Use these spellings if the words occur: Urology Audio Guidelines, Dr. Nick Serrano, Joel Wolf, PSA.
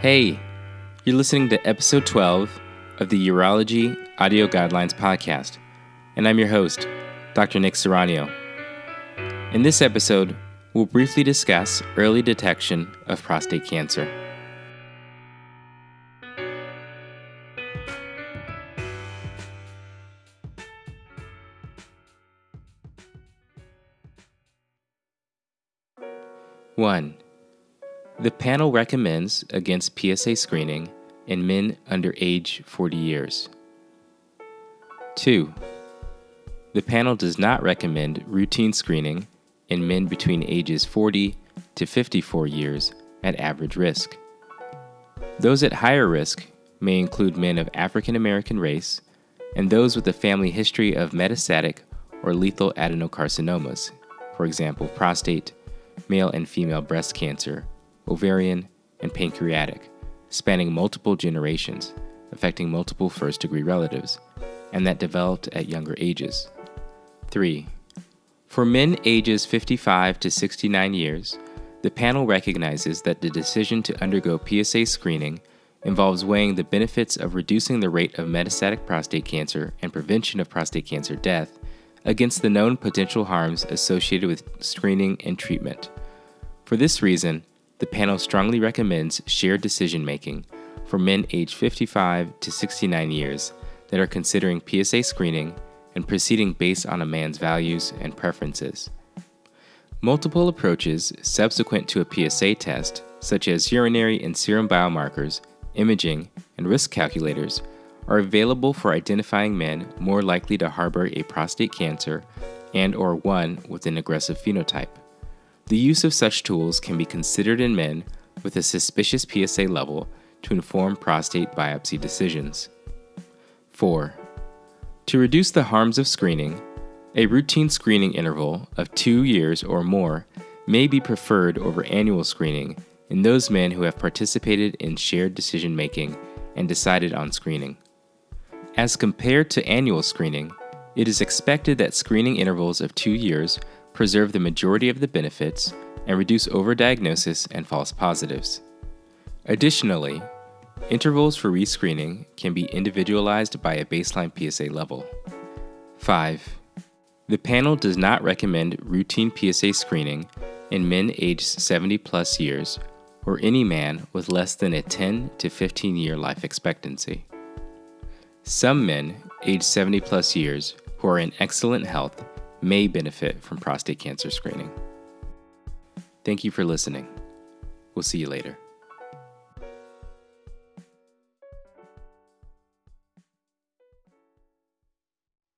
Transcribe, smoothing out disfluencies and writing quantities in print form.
Hey, you're listening to episode 12 of the Urology Audio Guidelines podcast, and I'm your host, Dr. Nick Serrano. In this episode, we'll briefly discuss early detection of prostate cancer. One. The panel recommends against PSA screening in men under age 40 years. 2. The panel does not recommend routine screening in men between ages 40 to 54 years at average risk. Those at higher risk may include men of African American race and those with a family history of metastatic or lethal adenocarcinomas, for example, prostate, male and female breast cancer, ovarian, and pancreatic, spanning multiple generations, affecting multiple first-degree relatives, and that developed at younger ages. 3. For men ages 55 to 69 years, the panel recognizes that the decision to undergo PSA screening involves weighing the benefits of reducing the rate of metastatic prostate cancer and prevention of prostate cancer death against the known potential harms associated with screening and treatment. For this reason, the panel strongly recommends shared decision-making for men aged 55 to 69 years that are considering PSA screening and proceeding based on a man's values and preferences. Multiple approaches subsequent to a PSA test, such as urinary and serum biomarkers, imaging, and risk calculators, are available for identifying men more likely to harbor a prostate cancer and/or one with an aggressive phenotype. The use of such tools can be considered in men with a suspicious PSA level to inform prostate biopsy decisions. 4. To reduce the harms of screening, a routine screening interval of 2 years or more may be preferred over annual screening in those men who have participated in shared decision-making and decided on screening. As compared to annual screening, it is expected that screening intervals of 2 years preserve the majority of the benefits, and reduce overdiagnosis and false positives. Additionally, intervals for rescreening can be individualized by a baseline PSA level. 5. The panel does not recommend routine PSA screening in men aged 70 plus years or any man with less than a 10 to 15 year life expectancy. Some men aged 70 plus years who are in excellent health may benefit from prostate cancer screening. Thank you for listening. We'll see you later.